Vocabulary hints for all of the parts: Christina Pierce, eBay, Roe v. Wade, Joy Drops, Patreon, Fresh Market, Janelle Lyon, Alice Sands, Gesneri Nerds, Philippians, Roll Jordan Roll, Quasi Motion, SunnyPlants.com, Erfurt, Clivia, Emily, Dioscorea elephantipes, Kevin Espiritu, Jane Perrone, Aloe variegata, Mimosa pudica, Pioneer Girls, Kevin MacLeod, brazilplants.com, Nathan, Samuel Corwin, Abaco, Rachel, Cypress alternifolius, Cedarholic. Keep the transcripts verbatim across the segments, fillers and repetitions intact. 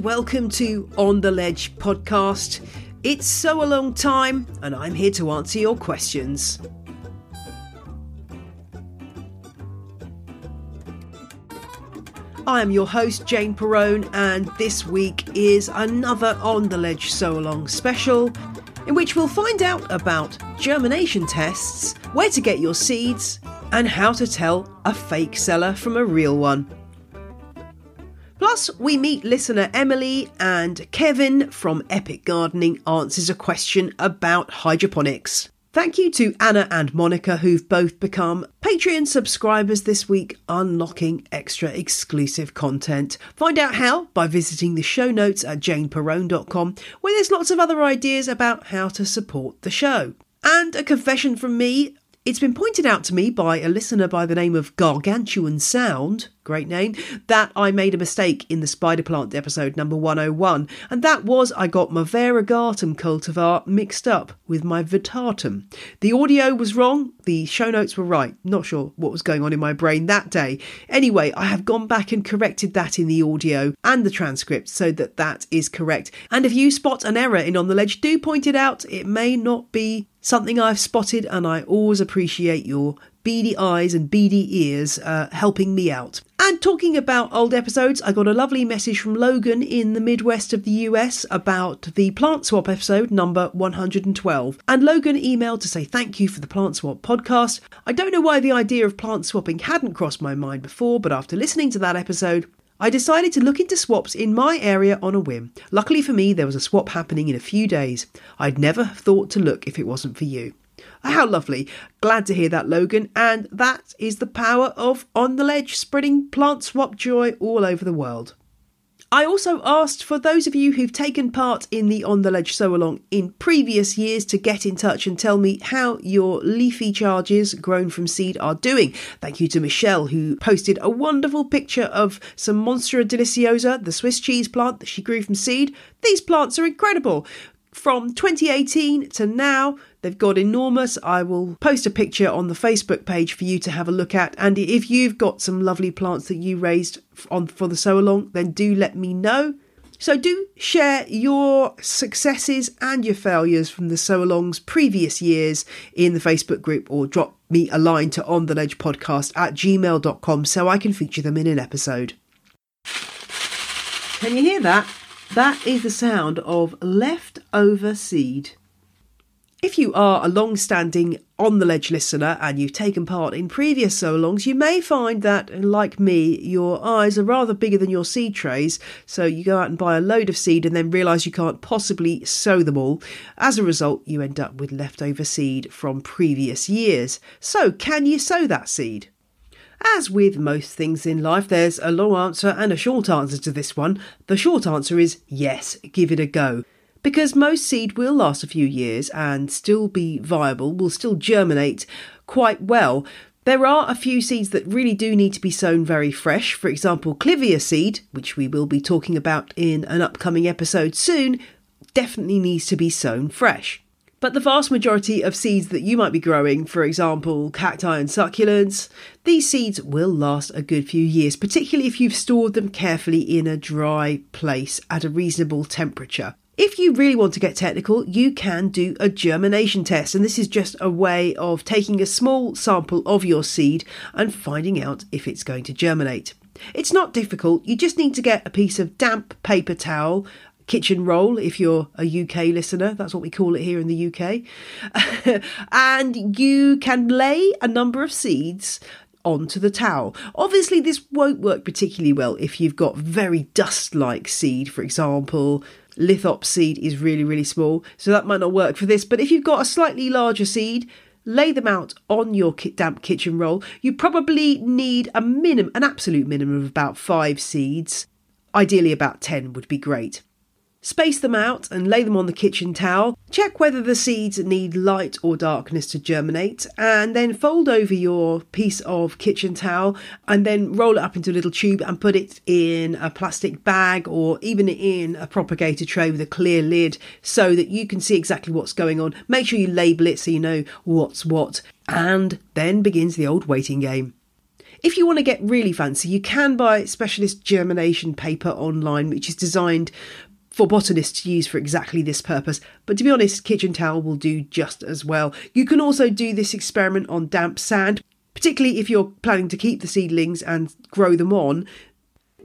Welcome to On the Ledge podcast. It's so a long time, and I'm here to answer your questions. I am your host, Jane Perrone, and this week is another On the Ledge So Along special, in which we'll find out about germination tests, where to get your seeds, and how to tell a fake seller from a real one. Plus, we meet listener Emily, and Kevin from Epic Gardening answers a question about hydroponics. Thank you to Anna and Monica, who've both become Patreon subscribers this week, unlocking extra exclusive content. Find out how by visiting the show notes at jane perrone dot com, where there's lots of other ideas about how to support the show. And a confession from me. It's been pointed out to me by a listener by the name of Gargantuan Sound, great name, that I made a mistake in the spider plant episode number one oh one, and that was I got my variegatum cultivar mixed up with my vitatum. The audio was wrong, the show notes were right. Not sure what was going on in my brain that day. Anyway, I have gone back and corrected that in the audio and the transcript so that that is correct. And if you spot an error in On the Ledge, do point it out. It may not be something I've spotted, and I always appreciate your beady eyes and beady ears uh, helping me out. And talking about old episodes, I got a lovely message from Logan in the Midwest of the U S about the Plant Swap episode number one hundred twelve. And Logan emailed to say thank you for the Plant Swap podcast. I don't know why the idea of plant swapping hadn't crossed my mind before, but after listening to that episode, I decided to look into swaps in my area on a whim. Luckily for me, there was a swap happening in a few days. I'd never have thought to look if it wasn't for you. How lovely. Glad to hear that, Logan. And that is the power of On the Ledge, spreading plant swap joy all over the world. I also asked for those of you who've taken part in the On the Ledge So Along in previous years to get in touch and tell me how your leafy charges grown from seed are doing. Thank you to Michelle, who posted a wonderful picture of some Monstera Deliciosa, the Swiss cheese plant that she grew from seed. These plants are incredible. From twenty eighteen to now, they've got enormous. I will post a picture on the Facebook page for you to have a look at. And if you've got some lovely plants that you raised on for the So Along, then do let me know. So do share your successes and your failures from the So Along's previous years in the Facebook group, or drop me a line to on the ledge podcast at gmail dot com so I can feature them in an episode. Can you hear that? That is the sound of leftover seed. If you are a long-standing On the Ledge listener and you've taken part in previous So Alongs, you may find that, like me, your eyes are rather bigger than your seed trays, so you go out and buy a load of seed and then realise you can't possibly sow them all. As a result, you end up with leftover seed from previous years. So, can you sow that seed? As with most things in life, there's a long answer and a short answer to this one. The short answer is yes, give it a go. Because most seed will last a few years and still be viable, will still germinate quite well. There are a few seeds that really do need to be sown very fresh. For example, clivia seed, which we will be talking about in an upcoming episode soon, definitely needs to be sown fresh. But the vast majority of seeds that you might be growing, for example, cacti and succulents, these seeds will last a good few years, particularly if you've stored them carefully in a dry place at a reasonable temperature. If you really want to get technical, you can do a germination test, and this is just a way of taking a small sample of your seed and finding out if it's going to germinate. It's not difficult, you just need to get a piece of damp paper towel, kitchen roll if you're a U K listener, that's what we call it here in the U K, and you can lay a number of seeds onto the towel. Obviously, this won't work particularly well if you've got very dust-like seed, for example. Lithops seed is really, really small, so that might not work for this. But if you've got a slightly larger seed, lay them out on your damp kitchen roll. You probably need a minimum, an absolute minimum of about five seeds. Ideally, about ten would be great. Space them out and lay them on the kitchen towel. Check whether the seeds need light or darkness to germinate, and then fold over your piece of kitchen towel and then roll it up into a little tube and put it in a plastic bag or even in a propagator tray with a clear lid so that you can see exactly what's going on. Make sure you label it so you know what's what, and then begins the old waiting game. If you want to get really fancy, you can buy specialist germination paper online, which is designed for botanists to use for exactly this purpose, but to be honest, kitchen towel will do just as well. You can also do this experiment on damp sand, particularly if you're planning to keep the seedlings and grow them on.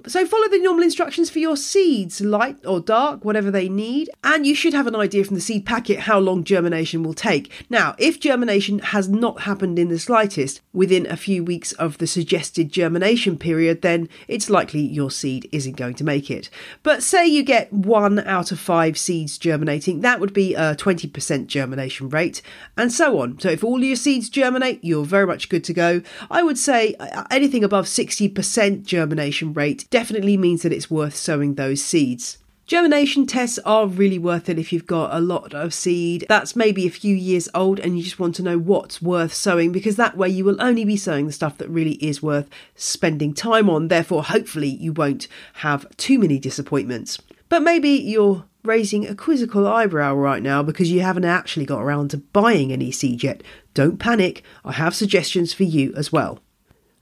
So follow the normal instructions for your seeds, light or dark, whatever they need, and you should have an idea from the seed packet how long germination will take. Now, if germination has not happened in the slightest within a few weeks of the suggested germination period, then it's likely your seed isn't going to make it. But say you get one out of five seeds germinating, that would be a twenty percent germination rate, and so on. So if all your seeds germinate, you're very much good to go. I would say anything above sixty percent germination rate definitely means that it's worth sowing those seeds. Germination tests are really worth it if you've got a lot of seed that's maybe a few years old and you just want to know what's worth sowing, because that way you will only be sowing the stuff that really is worth spending time on. Therefore, hopefully you won't have too many disappointments. But maybe you're raising a quizzical eyebrow right now because you haven't actually got around to buying any seed yet. Don't panic. I have suggestions for you as well.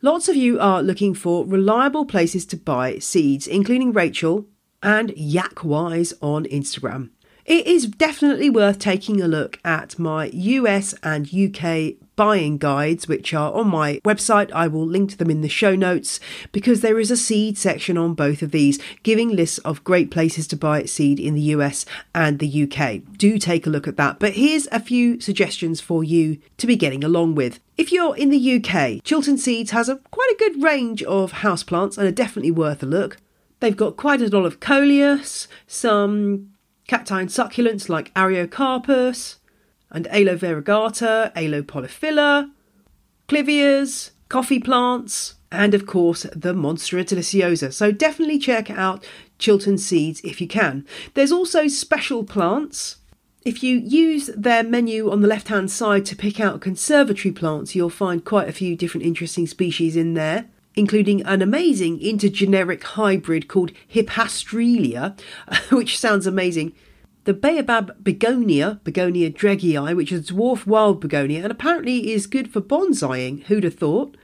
Lots of you are looking for reliable places to buy seeds, including Rachel and Yakwise on Instagram. It is definitely worth taking a look at my U S and U K buying guides, which are on my website. I will link to them in the show notes because there is a seed section on both of these, giving lists of great places to buy seed in the U S and the U K. Do take a look at that. But here's a few suggestions for you to be getting along with. If you're in the U K, Chiltern Seeds has a quite a good range of houseplants and are definitely worth a look. They've got quite a lot of coleus, some cacti and succulents like Ariocarpus and Aloe variegata, Aloe polyphylla, clivias, coffee plants, and of course the Monstera Deliciosa. So definitely check out Chiltern Seeds if you can. There's also special plants. If you use their menu on the left-hand side to pick out conservatory plants, you'll find quite a few different interesting species in there, including an amazing intergeneric hybrid called Hippeastrelia, which sounds amazing. The baobab begonia, Begonia dregii, which is dwarf wild begonia and apparently is good for bonsaiing, who'd have thought?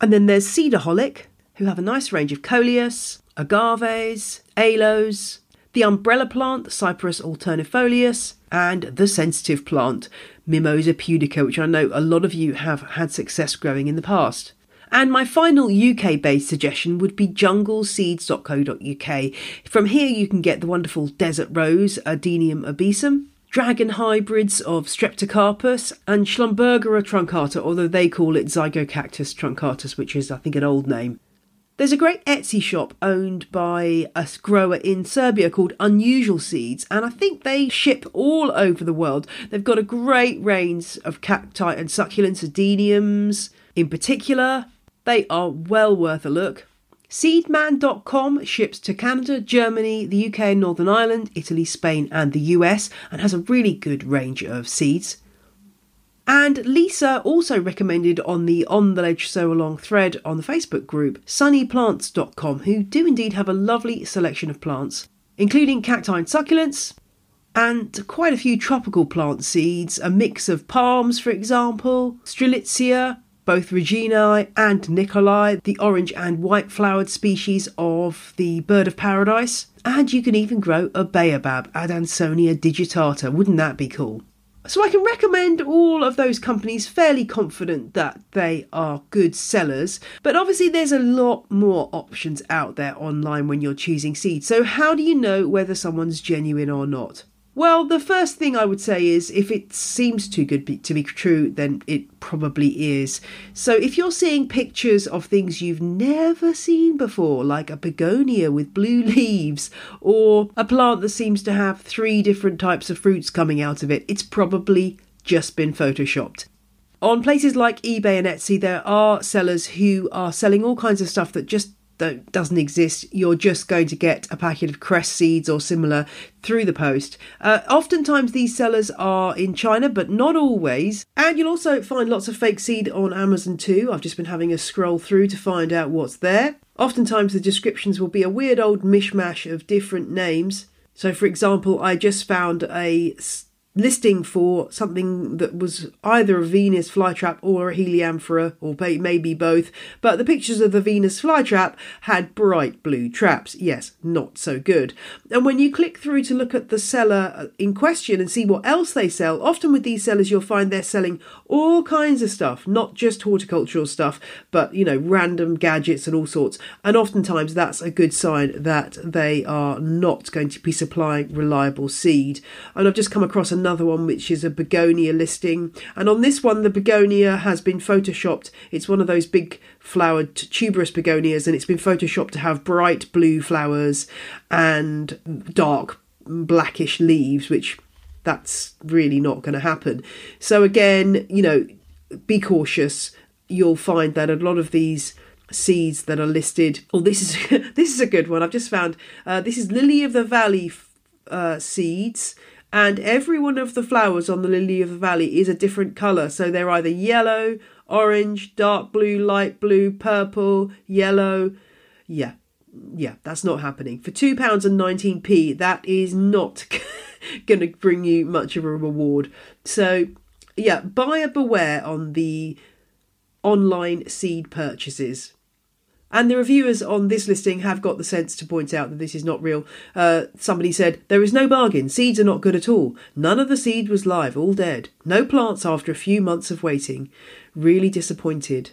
And then there's Cedarholic, who have a nice range of coleus, agaves, aloes, the umbrella plant, the Cypress alternifolius, and the sensitive plant, Mimosa pudica, which I know a lot of you have had success growing in the past. And my final U K-based suggestion would be jungle seeds dot co dot U K. From here you can get the wonderful desert rose, Adenium obesum, dragon hybrids of Streptocarpus and Schlumbergera truncata, although they call it Zygocactus truncatus, which is, I think, an old name. There's a great Etsy shop owned by a grower in Serbia called Unusual Seeds, and I think they ship all over the world. They've got a great range of cacti and succulents, adeniums in particular. They are well worth a look. seedman dot com ships to Canada, Germany, the U K, Northern Ireland, Italy, Spain and the U S, and has a really good range of seeds. And Lisa also recommended on the On the Ledge Sew Along thread on the Facebook group sunny plants dot com, who do indeed have a lovely selection of plants, including cacti and succulents and quite a few tropical plant seeds, a mix of palms, for example, strelitzia, both Reginae and Nicolae, the orange and white flowered species of the bird of paradise. And you can even grow a baobab, Adansonea digitata. Wouldn't that be cool? So I can recommend all of those companies, fairly confident that they are good sellers. But obviously there's a lot more options out there online when you're choosing seeds. So how do you know whether someone's genuine or not? Well, the first thing I would say is if it seems too good to be true, then it probably is. So if you're seeing pictures of things you've never seen before, like a begonia with blue leaves or a plant that seems to have three different types of fruits coming out of it, it's probably just been photoshopped. On places like eBay and Etsy, there are sellers who are selling all kinds of stuff that just that doesn't exist. You're just going to get a packet of cress seeds or similar through the post. Uh, oftentimes these sellers are in China, but not always. And you'll also find lots of fake seed on Amazon too. I've just been having a scroll through to find out what's there. Oftentimes the descriptions will be a weird old mishmash of different names. So for example, I just found a listing for something that was either a Venus flytrap or a Helianthera, or maybe both, but the pictures of the Venus flytrap had bright blue traps. Yes, not so good. And when you click through to look at the seller in question and see what else they sell, often with these sellers you'll find they're selling all kinds of stuff, not just horticultural stuff, but, you know, random gadgets and all sorts. And oftentimes that's a good sign that they are not going to be supplying reliable seed. And I've just come across a another one which is a begonia listing, and on this one the begonia has been photoshopped. It's one of those big flowered tuberous begonias, and it's been photoshopped to have bright blue flowers and dark blackish leaves, which that's really not going to happen. So again, you know, be cautious. You'll find that a lot of these seeds that are listed, oh this is this is a good one I've just found, uh, this is lily of the valley uh, seeds. And every one of the flowers on the lily of the valley is a different colour. So they're either yellow, orange, dark blue, light blue, purple, yellow. Yeah, yeah, that's not happening. For two pounds nineteen, that is not going to bring you much of a reward. So, yeah, buyer beware on the online seed purchases. And the reviewers on this listing have got the sense to point out that this is not real. Uh, somebody said, there is no bargain. Seeds are not good at all. None of the seed was live, all dead. No plants after a few months of waiting. Really disappointed.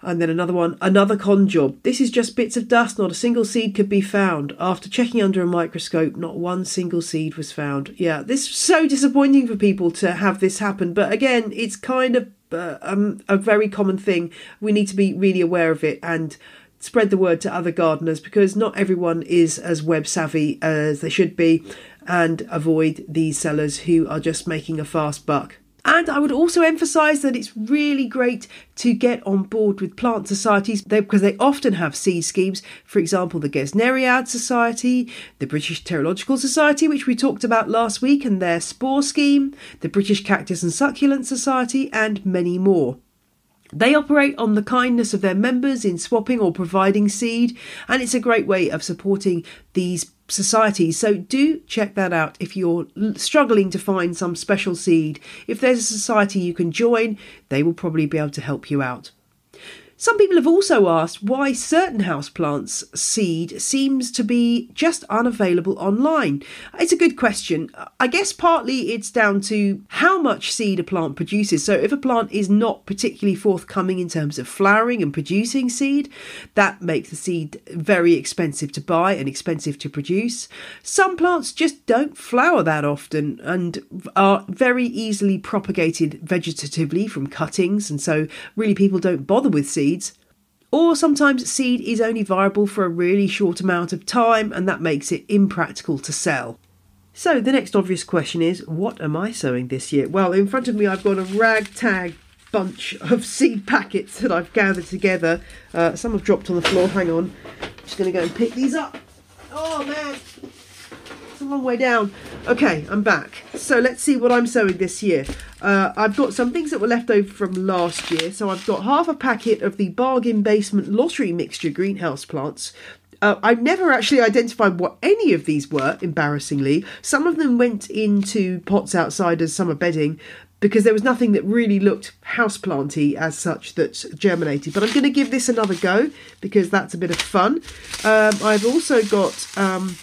And then another one, another con job. This is just bits of dust. Not a single seed could be found. After checking under a microscope, not one single seed was found. Yeah, this is so disappointing for people to have this happen. But again, it's kind of Uh, um, a very common thing. We need to be really aware of it and spread the word to other gardeners, because not everyone is as web savvy as they should be, and avoid these sellers who are just making a fast buck. And I would also emphasise that it's really great to get on board with plant societies, because they often have seed schemes. For example, the Gesneriad Society, the British Pterological Society, which we talked about last week, and their spore scheme, the British Cactus and Succulent Society, and many more. They operate on the kindness of their members in swapping or providing seed, and it's a great way of supporting these societies. So do check that out if you're struggling to find some special seed. If there's a society you can join, they will probably be able to help you out. Some people have also asked why certain houseplants seed seems to be just unavailable online. It's a good question. I guess partly it's down to how much seed a plant produces. So if a plant is not particularly forthcoming in terms of flowering and producing seed, that makes the seed very expensive to buy and expensive to produce. Some plants just don't flower that often and are very easily propagated vegetatively from cuttings, and so really people don't bother with seed. Seeds. Or sometimes seed is only viable for a really short amount of time, and that makes it impractical to sell. So the next obvious question is, what am I sowing this year? Well, in front of me I've got a ragtag bunch of seed packets that I've gathered together. Uh, some have dropped on the floor. Hang on, I'm just going to go and pick these up. Oh man, it's a long way down. Okay, I'm back. So let's see what I'm sowing this year. Uh, I've got some things that were left over from last year. So I've got half a packet of the Bargain Basement Lottery Mixture greenhouse plants. Uh, I've never actually identified what any of these were, embarrassingly. Some of them went into pots outside as summer bedding, because there was nothing that really looked houseplanty as such that germinated. But I'm going to give this another go, because that's a bit of fun. Um, I've also got um,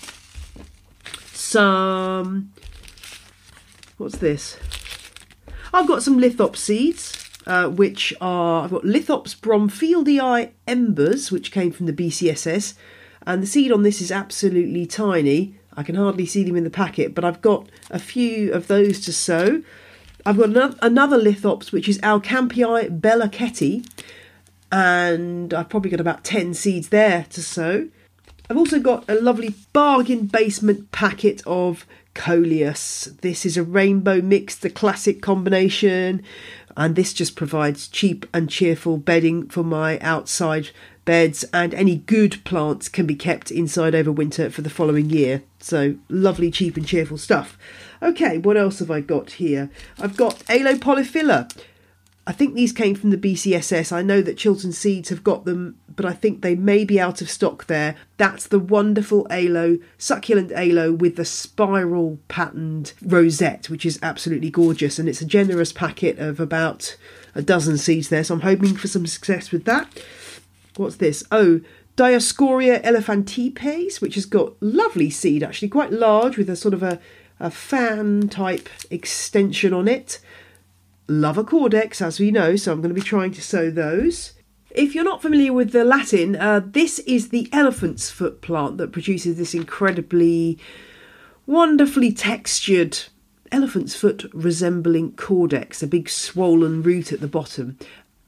some... What's this? I've got some Lithops seeds, uh, which are, I've got Lithops Bromfieldii Embers, which came from the B C S S, and the seed on this is absolutely tiny. I can hardly see them in the packet, but I've got a few of those to sow. I've got another, another Lithops, which is Alcampii bellicetti, and I've probably got about ten seeds there to sow. I've also got a lovely bargain basement packet of Coleus. This is a rainbow mix, the classic combination, and this just provides cheap and cheerful bedding for my outside beds, and any good plants can be kept inside over winter for the following year. So lovely, cheap and cheerful stuff. Okay, what else have I got here? I've got Aloe polyphylla. I think these came from the B C S S. I know that Chiltern Seeds have got them, but I think they may be out of stock there. That's the wonderful aloe, succulent aloe with the spiral patterned rosette, which is absolutely gorgeous. And it's a generous packet of about a dozen seeds there. So I'm hoping for some success with that. What's this? Oh, Dioscorea elephantipes, which has got lovely seed, actually quite large, with a sort of a, a fan type extension on it. Love a cordex, as we know, so I'm going to be trying to sow those. If you're not familiar with the Latin, uh, this is the elephant's foot plant that produces this incredibly, wonderfully textured elephant's foot resembling cordex, a big swollen root at the bottom.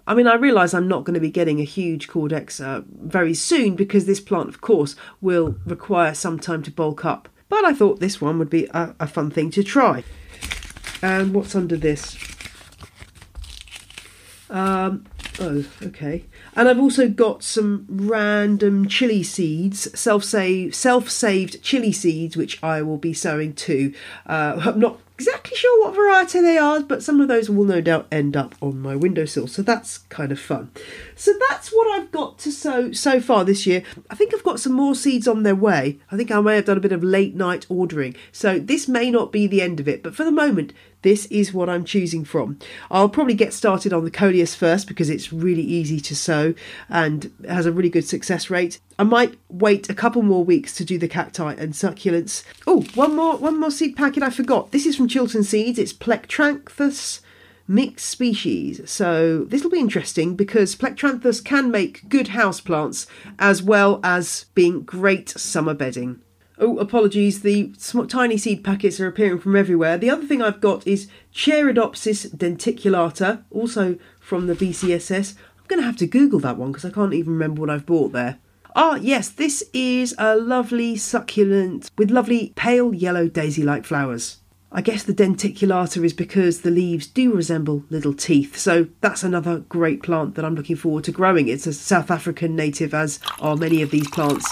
I mean, I realise I'm not going to be getting a huge cordex uh, very soon, because this plant, of course, will require some time to bulk up. But I thought this one would be a, a fun thing to try. And what's under this? Um, oh, okay. And I've also got some random chili seeds, self-save, self-saved chili seeds, which I will be sowing too. Uh, I'm not exactly sure what variety they are, but some of those will no doubt end up on my windowsill, so that's kind of fun. So that's what I've got to sow so far this year. I think I've got some more seeds on their way. I think I may have done a bit of late night ordering, so this may not be the end of it, but for the moment this is what I'm choosing from. I'll probably get started on the Coleus first, because it's really easy to sow and has a really good success rate. I might wait a couple more weeks to do the cacti and succulents. Oh, one more one more seed packet I forgot. This is from Chiltern Seeds. It's Plectranthus mixed species. So this will be interesting, because Plectranthus can make good houseplants as well as being great summer bedding. Oh, apologies, the small, tiny seed packets are appearing from everywhere. The other thing I've got is Chaerodopsis denticulata, also from the B C S S. I'm going to have to Google that one, because I can't even remember what I've bought there. Ah, yes, this is a lovely succulent with lovely pale yellow daisy-like flowers. I guess the denticulata is because the leaves do resemble little teeth, so that's another great plant that I'm looking forward to growing. It's a South African native, as are many of these plants.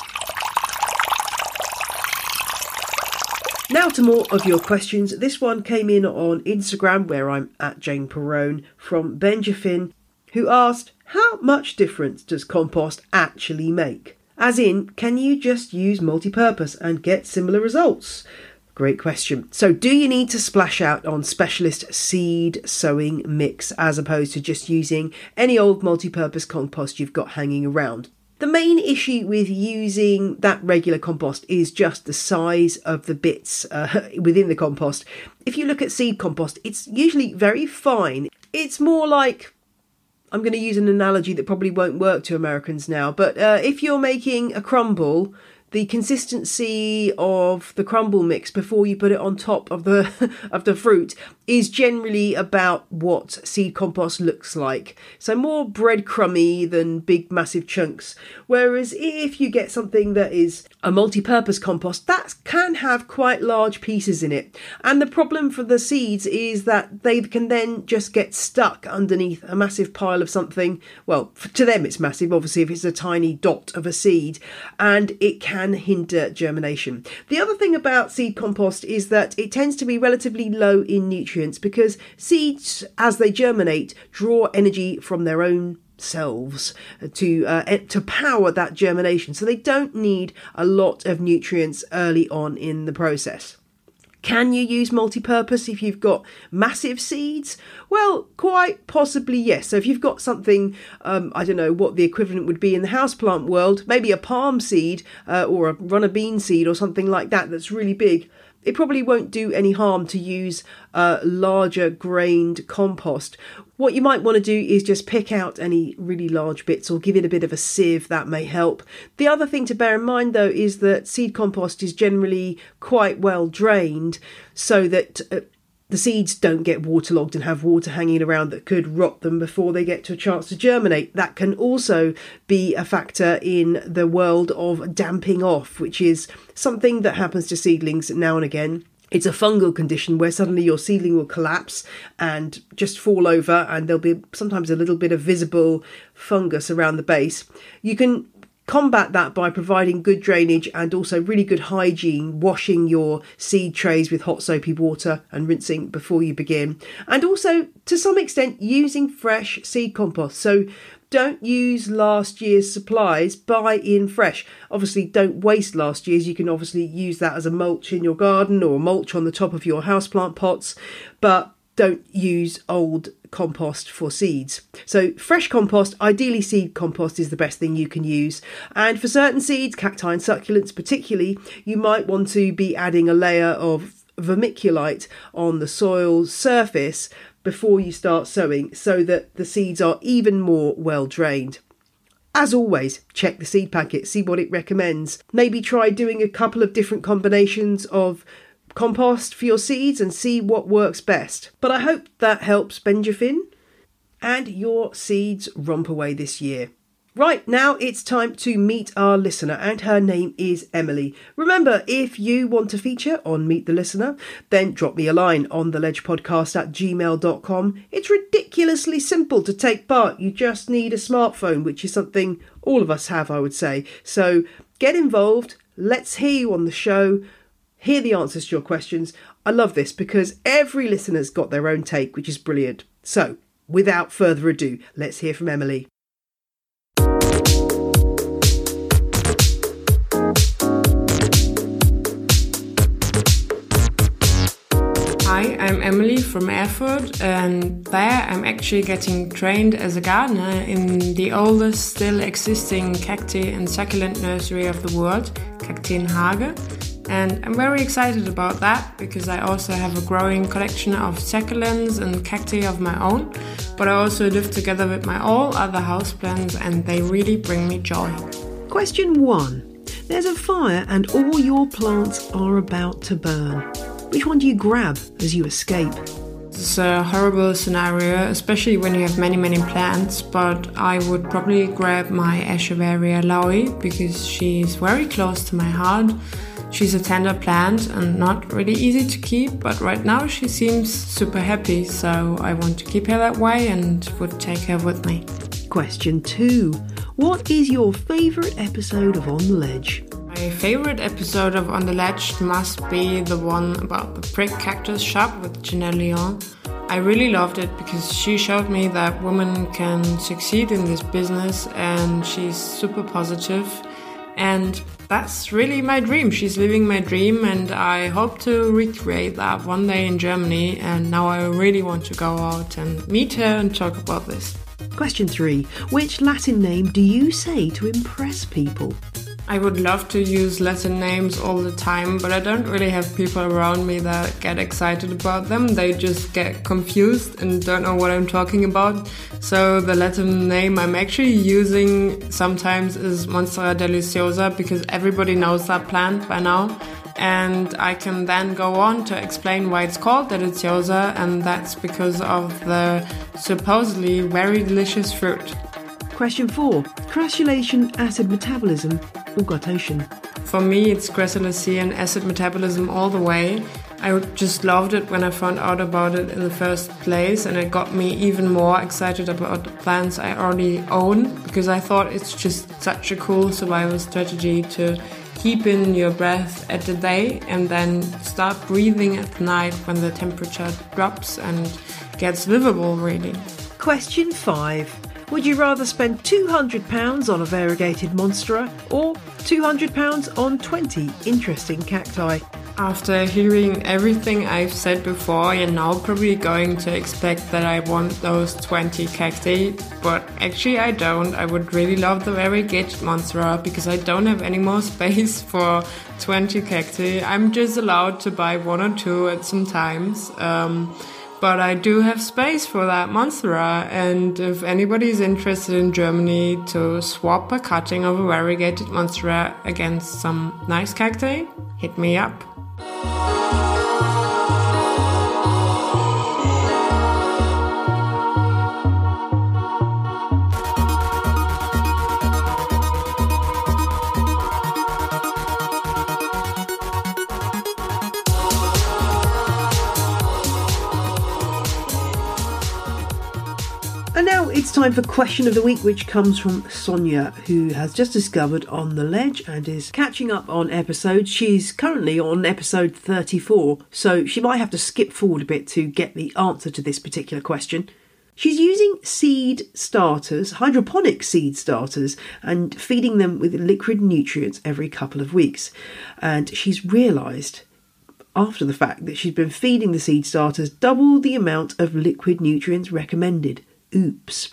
Now to more of your questions. This one came in on Instagram, where I'm at Jane Perrone, from Benjafin, who asked, how much difference does compost actually make? As in, can you just use multi-purpose and get similar results? Great question. So do you need to splash out on specialist seed sowing mix, as opposed to just using any old multi-purpose compost you've got hanging around? The main issue with using that regular compost is just the size of the bits uh, within the compost. If you look at seed compost, it's usually very fine. It's more like, I'm going to use an analogy that probably won't work to Americans now, but uh, if you're making a crumble, the consistency of the crumble mix before you put it on top of the of the fruit is generally about what seed compost looks like. So more breadcrumby than big massive chunks. Whereas if you get something that is a multi-purpose compost, that can have quite large pieces in it. And the problem for the seeds is that they can then just get stuck underneath a massive pile of something. Well, to them it's massive, obviously, if it's a tiny dot of a seed, and it can hinder germination. The other thing about seed compost is that it tends to be relatively low in nutrients, because seeds, as they germinate, draw energy from their own selves to uh, to power that germination. So they don't need a lot of nutrients early on in the process. Can you use multi-purpose if you've got massive seeds? Well, quite possibly yes. So if you've got something, um, I don't know what the equivalent would be in the houseplant world, maybe a palm seed uh, or a runner bean seed or something like that that's really big, it probably won't do any harm to use uh, larger grained compost. What you might want to do is just pick out any really large bits or give it a bit of a sieve. That may help. The other thing to bear in mind though is that seed compost is generally quite well drained so that uh, the seeds don't get waterlogged and have water hanging around that could rot them before they get to a chance to germinate. That can also be a factor in the world of damping off, which is something that happens to seedlings now and again. It's a fungal condition where suddenly your seedling will collapse and just fall over, and there'll be sometimes a little bit of visible fungus around the base. You can combat that by providing good drainage and also really good hygiene, washing your seed trays with hot soapy water and rinsing before you begin. And also, to some extent, using fresh seed compost. So don't use last year's supplies, buy in fresh. Obviously, don't waste last year's. You can obviously use that as a mulch in your garden or mulch on the top of your houseplant pots, but don't use old compost for seeds. So fresh compost, ideally seed compost, is the best thing you can use. And for certain seeds, cacti and succulents particularly, you might want to be adding a layer of vermiculite on the soil surface before you start sowing so that the seeds are even more well drained. As always, check the seed packet, see what it recommends. Maybe try doing a couple of different combinations of compost for your seeds and see what works best. But I hope that helps Benjafin and your seeds romp away this year. Right, now it's time to meet our listener, and her name is Emily. Remember, if you want to feature on Meet the Listener, then drop me a line on the ledge podcast at gmail dot com. It's ridiculously simple to take part. You just need a smartphone, which is something all of us have, I would say. So get involved. Let's hear you on the show. Hear the answers to your questions. I love this because every listener's got their own take, which is brilliant. So, without further ado, let's hear from Emily. Hi, I'm Emily from Erfurt, and there I'm actually getting trained as a gardener in the oldest still existing cacti and succulent nursery of the world, Kaktienhage. And I'm very excited about that because I also have a growing collection of succulents and cacti of my own, but I also live together with my all other houseplants and they really bring me joy. Question one. There's a fire and all your plants are about to burn. Which one do you grab as you escape? It's a horrible scenario, especially when you have many, many plants, but I would probably grab my Echeveria lowi because she's very close to my heart. She's a tender plant and not really easy to keep, but right now she seems super happy, so I want to keep her that way and would take her with me. Question two. What is your favourite episode of On the Ledge? My favourite episode of On the Ledge must be the one about the prick cactus shop with Janelle Lyon. I really loved it because she showed me that women can succeed in this business and she's super positive. And that's really my dream. She's living my dream and I hope to recreate that one day in Germany. And now I really want to go out and meet her and talk about this. Question three. Which Latin name do you say to impress people? I would love to use Latin names all the time, but I don't really have people around me that get excited about them. They just get confused and don't know what I'm talking about. So the Latin name I'm actually using sometimes is Monstera Deliciosa because everybody knows that plant by now. And I can then go on to explain why it's called Deliciosa, and that's because of the supposedly very delicious fruit. Question four. Crassulation acid metabolism or gotosian? For me, it's crassulation acid metabolism all the way. I just loved it when I found out about it in the first place, and it got me even more excited about the plants I already own because I thought it's just such a cool survival strategy to keep in your breath at the day and then start breathing at night when the temperature drops and gets livable, really. Question five. Would you rather spend two hundred pounds on a variegated monstera or two hundred pounds on twenty interesting cacti? After hearing everything I've said before, you're now probably going to expect that I want those twenty cacti, but actually I don't. I would really love the variegated monstera because I don't have any more space for twenty cacti. I'm just allowed to buy one or two at some times. Um, but I do have space for that Monstera, and if anybody is interested in Germany to swap a cutting of a variegated Monstera against some nice cacti, hit me up. It's time for question of the week, which comes from Sonia, who has just discovered On the Ledge and is catching up on episodes. She's currently on episode thirty-four, so she might have to skip forward a bit to get the answer to this particular question. She's using seed starters, hydroponic seed starters, and feeding them with liquid nutrients every couple of weeks. And she's realised after the fact that she's been feeding the seed starters double the amount of liquid nutrients recommended. Oops.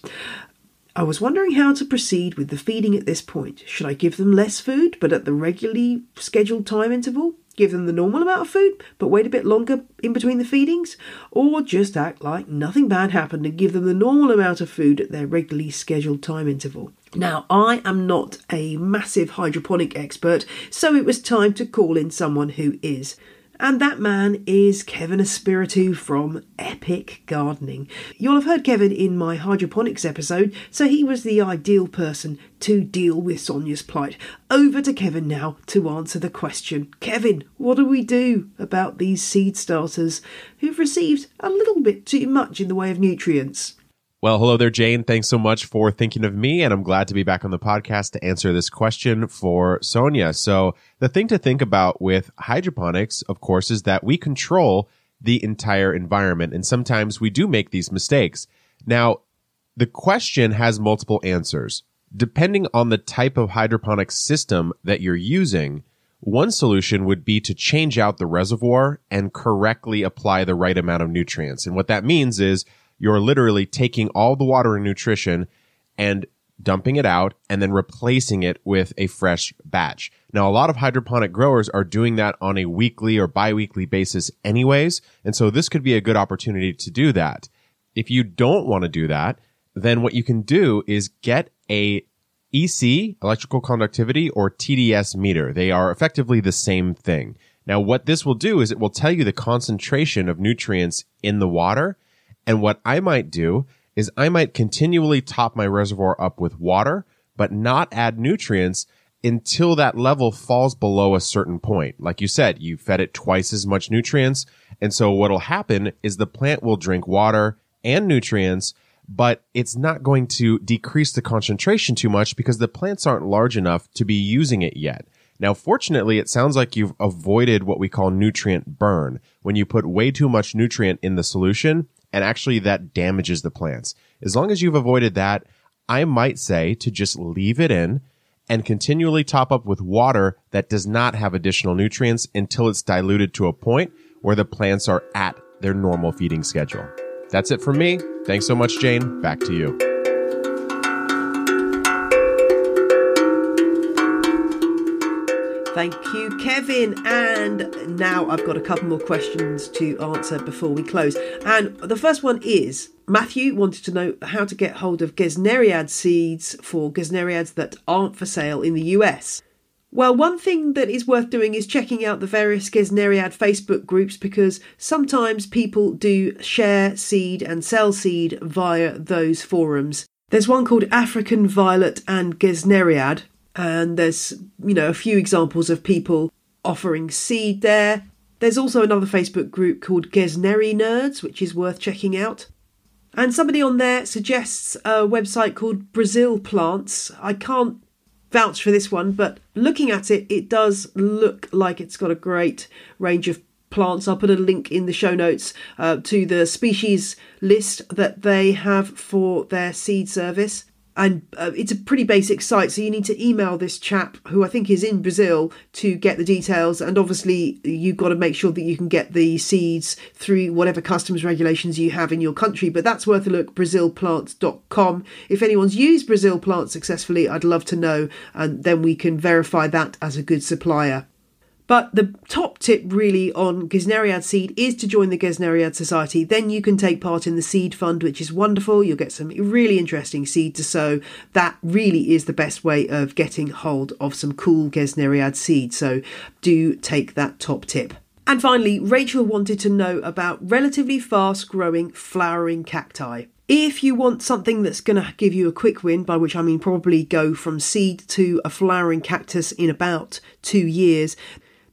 I was wondering how to proceed with the feeding at this point. Should I give them less food, but at the regularly scheduled time interval? Give them the normal amount of food, but wait a bit longer in between the feedings? Or just act like nothing bad happened and give them the normal amount of food at their regularly scheduled time interval? Now, I am not a massive hydroponic expert, so it was time to call in someone who is. And that man is Kevin Espiritu from Epic Gardening. You'll have heard Kevin in my hydroponics episode, so he was the ideal person to deal with Sonia's plight. Over to Kevin now to answer the question. Kevin, what do we do about these seed starters who've received a little bit too much in the way of nutrients? Well, hello there, Jane. Thanks so much for thinking of me, and I'm glad to be back on the podcast to answer this question for Sonia. So the thing to think about with hydroponics, of course, is that we control the entire environment, and sometimes we do make these mistakes. Now, the question has multiple answers. Depending on the type of hydroponic system that you're using, one solution would be to change out the reservoir and correctly apply the right amount of nutrients. And what that means is you're literally taking all the water and nutrition and dumping it out and then replacing it with a fresh batch. Now, a lot of hydroponic growers are doing that on a weekly or biweekly basis anyways, and so this could be a good opportunity to do that. If you don't want to do that, then what you can do is get a E C, electrical conductivity, or T D S meter. They are effectively the same thing. Now, what this will do is it will tell you the concentration of nutrients in the water. And what I might do is I might continually top my reservoir up with water, but not add nutrients until that level falls below a certain point. Like you said, you fed it twice as much nutrients. And so what'll happen is the plant will drink water and nutrients, but it's not going to decrease the concentration too much because the plants aren't large enough to be using it yet. Now, fortunately, it sounds like you've avoided what we call nutrient burn. When you put way too much nutrient in the solution, and actually that damages the plants. As long as you've avoided that, I might say to just leave it in and continually top up with water that does not have additional nutrients until it's diluted to a point where the plants are at their normal feeding schedule. That's it from me. Thanks so much, Jane. Back to you. Thank you, Kevin. And now I've got a couple more questions to answer before we close. And the first one is, Matthew wanted to know how to get hold of Gesneriad seeds for Gesneriads that aren't for sale in the U S. Well, one thing that is worth doing is checking out the various Gesneriad Facebook groups, because sometimes people do share seed and sell seed via those forums. There's one called African Violet and Gesneriad. And there's, you know, a few examples of people offering seed there. There's also another Facebook group called Gesneri Nerds, which is worth checking out. And somebody on there suggests a website called Brazil Plants. I can't vouch for this one, but looking at it, it does look like it's got a great range of plants. I'll put a link in the show notes uh, to the species list that they have for their seed service. And uh, it's a pretty basic site, so you need to email this chap, who I think is in Brazil, to get the details. And obviously, you've got to make sure that you can get the seeds through whatever customs regulations you have in your country. But that's worth a look, brazil plants dot com. If anyone's used Brazil Plants successfully, I'd love to know, and then we can verify that as a good supplier. But the top tip really on Gesneriad seed is to join the Gesneriad Society. Then you can take part in the seed fund, which is wonderful. You'll get some really interesting seed to sow. That really is the best way of getting hold of some cool Gesneriad seed. So do take that top tip. And finally, Rachel wanted to know about relatively fast growing flowering cacti. If you want something that's going to give you a quick win, by which I mean probably go from seed to a flowering cactus in about two years,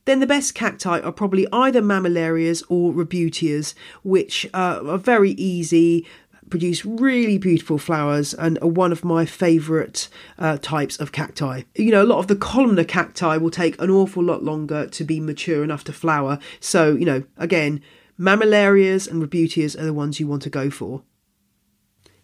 then the best cacti are probably either Mammillarias or Rebutias, which uh, are very easy, produce really beautiful flowers, and are one of my favourite uh, types of cacti. You know, a lot of the columnar cacti will take an awful lot longer to be mature enough to flower. So, you know, again, Mammillarias and Rebutias are the ones you want to go for.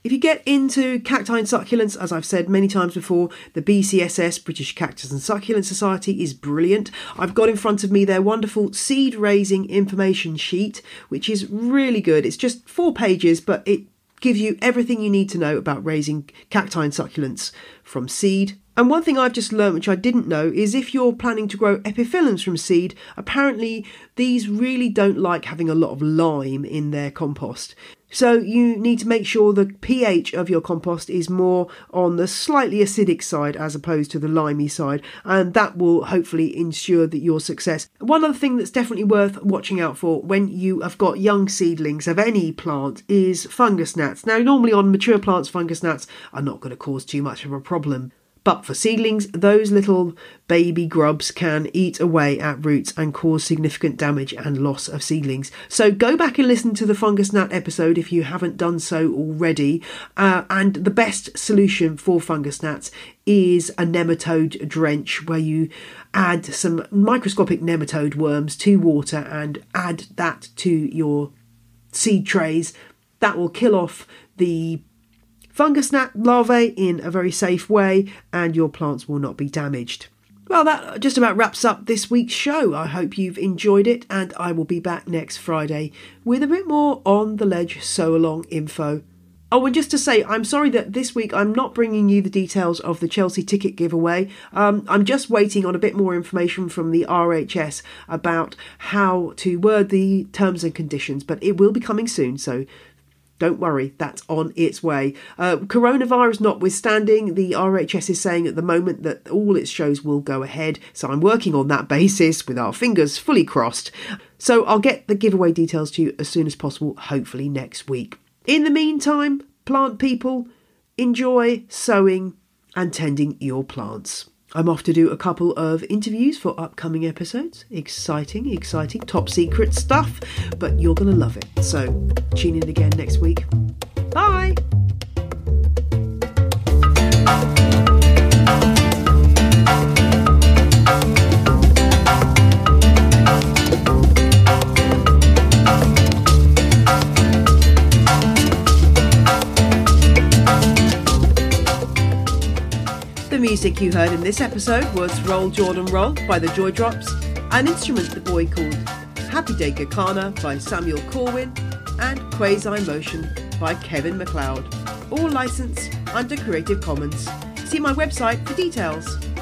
If you get into cacti and succulents, as I've said many times before, the B C S S, British Cactus and Succulent Society, is brilliant. I've got in front of me their wonderful seed raising information sheet, which is really good. It's just four pages, but it gives you everything you need to know about raising cacti and succulents from seed. And one thing I've just learned, which I didn't know, is if you're planning to grow epiphyllums from seed, apparently these really don't like having a lot of lime in their compost. So you need to make sure the pH of your compost is more on the slightly acidic side as opposed to the limey side, and that will hopefully ensure that your success. One other thing that's definitely worth watching out for when you have got young seedlings of any plant is fungus gnats. Now, normally on mature plants, fungus gnats are not going to cause too much of a problem. But for seedlings, those little baby grubs can eat away at roots and cause significant damage and loss of seedlings. So go back and listen to the fungus gnat episode if you haven't done so already. Uh, and the best solution for fungus gnats is a nematode drench, where you add some microscopic nematode worms to water and add that to your seed trays. That will kill off the fungus gnat larvae in a very safe way, and your plants will not be damaged. Well, that just about wraps up this week's show. I hope you've enjoyed it, and I will be back next Friday with a bit more On the Ledge Sow Along info. Oh, and just to say, I'm sorry that this week I'm not bringing you the details of the Chelsea ticket giveaway. Um, I'm just waiting on a bit more information from the R H S about how to word the terms and conditions, but it will be coming soon, so don't worry, that's on its way. Uh, coronavirus notwithstanding, the R H S is saying at the moment that all its shows will go ahead. So I'm working on that basis with our fingers fully crossed. So I'll get the giveaway details to you as soon as possible, hopefully next week. In the meantime, plant people, enjoy sowing and tending your plants. I'm off to do a couple of interviews for upcoming episodes. Exciting, exciting, top secret stuff, but you're going to love it. So tune in again next week. Bye! Music you heard in this episode was Roll Jordan Roll by the Joy Drops, an instrument the boy called Happy Day Gakana by Samuel Corwin, and Quasi Motion by Kevin MacLeod. All licensed under Creative Commons. See my website for details.